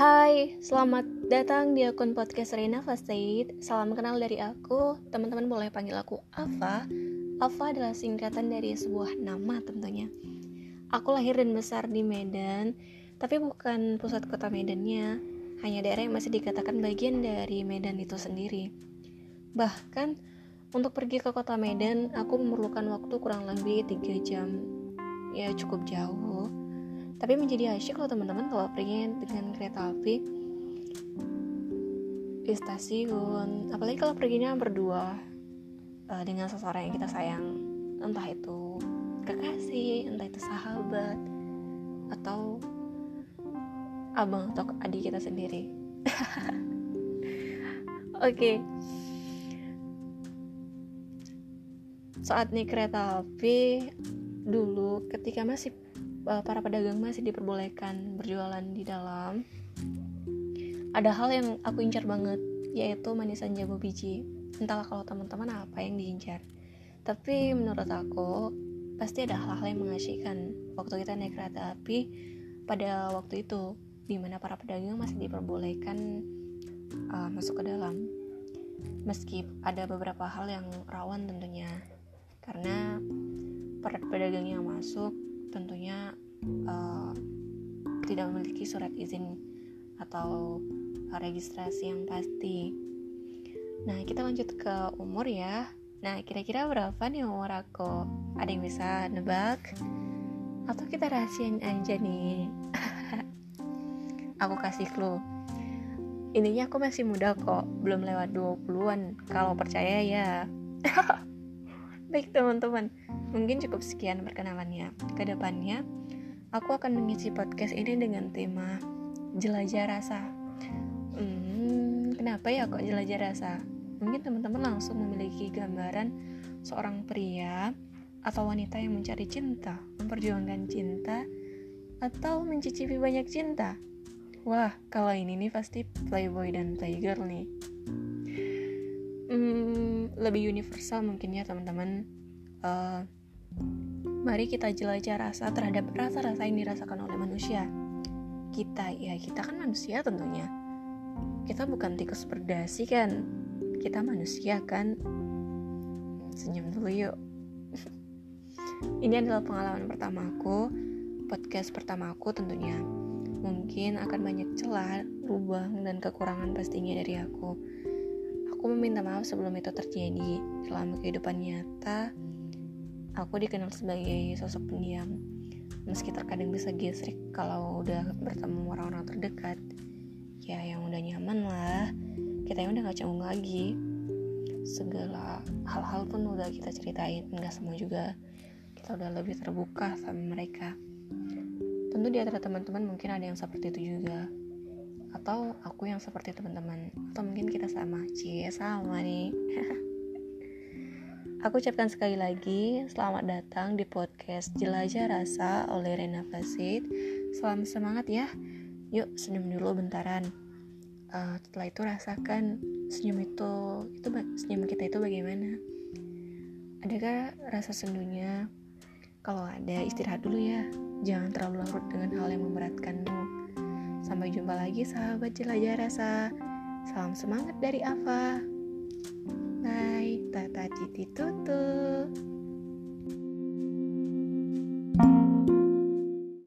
Hai, selamat datang di akun podcast Rina Fastaid. Salam kenal dari aku, teman-teman boleh panggil aku Ava. Ava adalah singkatan dari sebuah nama tentunya. Aku lahir dan besar di Medan, tapi bukan pusat kota Medannya, hanya daerah yang masih dikatakan bagian dari Medan itu sendiri. Bahkan, untuk pergi ke kota Medan, aku memerlukan waktu kurang lebih 3 jam. Ya, cukup jauh. Tapi menjadi asyik loh teman-teman kalau pergi dengan kereta api di stasiun, apalagi kalau perginya berdua dengan seseorang yang kita sayang, entah itu kekasih, entah itu sahabat atau abang atau adik kita sendiri. Oke. Saat naik kereta api dulu ketika masih para pedagang masih diperbolehkan berjualan di dalam, ada hal yang aku incar banget, yaitu manisan jambu biji. Entahlah kalau teman-teman apa yang diincar, tapi menurut aku pasti ada hal-hal yang mengasyikan waktu kita naik kereta api pada waktu itu, dimana para pedagang masih diperbolehkan masuk ke dalam, meski ada beberapa hal yang rawan tentunya, karena para pedagang yang masuk tentunya tidak memiliki surat izin atau registrasi yang pasti. Nah, kita lanjut ke umur ya. Nah, kira-kira berapa nih umur aku? Ada yang bisa nebak? Atau kita rahasiain aja nih? Aku kasih clue. Intinya aku masih muda kok, belum lewat 20-an. Kalau percaya ya. Baik teman-teman, mungkin cukup sekian perkenalannya. Kedepannya, aku akan mengisi podcast ini dengan tema Jelajah Rasa. Kenapa ya kok Jelajah Rasa? Mungkin teman-teman langsung memiliki gambaran seorang pria atau wanita yang mencari cinta, memperjuangkan cinta, atau mencicipi banyak cinta. Wah, kalau ini nih pasti playboy dan playgirl nih. Lebih universal mungkin ya teman-teman. Mari kita jelajah rasa terhadap rasa-rasa yang dirasakan oleh manusia. Kita kan manusia tentunya. Kita bukan tikus berdasi kan. Kita manusia kan. Senyum dulu yuk. Ini adalah pengalaman pertama aku, podcast pertama aku tentunya. Mungkin akan banyak celah, lubang, dan kekurangan pastinya dari aku. Aku meminta maaf sebelum itu terjadi. Selama kehidupan nyata, aku dikenal sebagai sosok pendiam. Meski terkadang bisa gesrek kalau udah bertemu orang-orang terdekat. Ya yang udah nyaman lah, kita yang udah gak canggung lagi. Segala hal-hal pun udah kita ceritain, enggak semua juga. Kita udah lebih terbuka sama mereka. Tentu di antara teman-teman mungkin ada yang seperti itu juga, atau aku yang seperti teman-teman, atau mungkin kita sama. Sama nih. Aku ucapkan sekali lagi selamat datang di podcast Jelajah Rasa oleh Rina Fastaid. Salam semangat ya. Yuk senyum dulu bentaran. Setelah itu rasakan senyum itu senyum kita itu bagaimana? Adakah rasa sendunya? Kalau ada, istirahat dulu ya. Jangan terlalu larut dengan hal yang memberatkanmu. Sampai jumpa lagi sahabat jelajah rasa. Salam semangat dari Ava. Bye, tata titi tutu.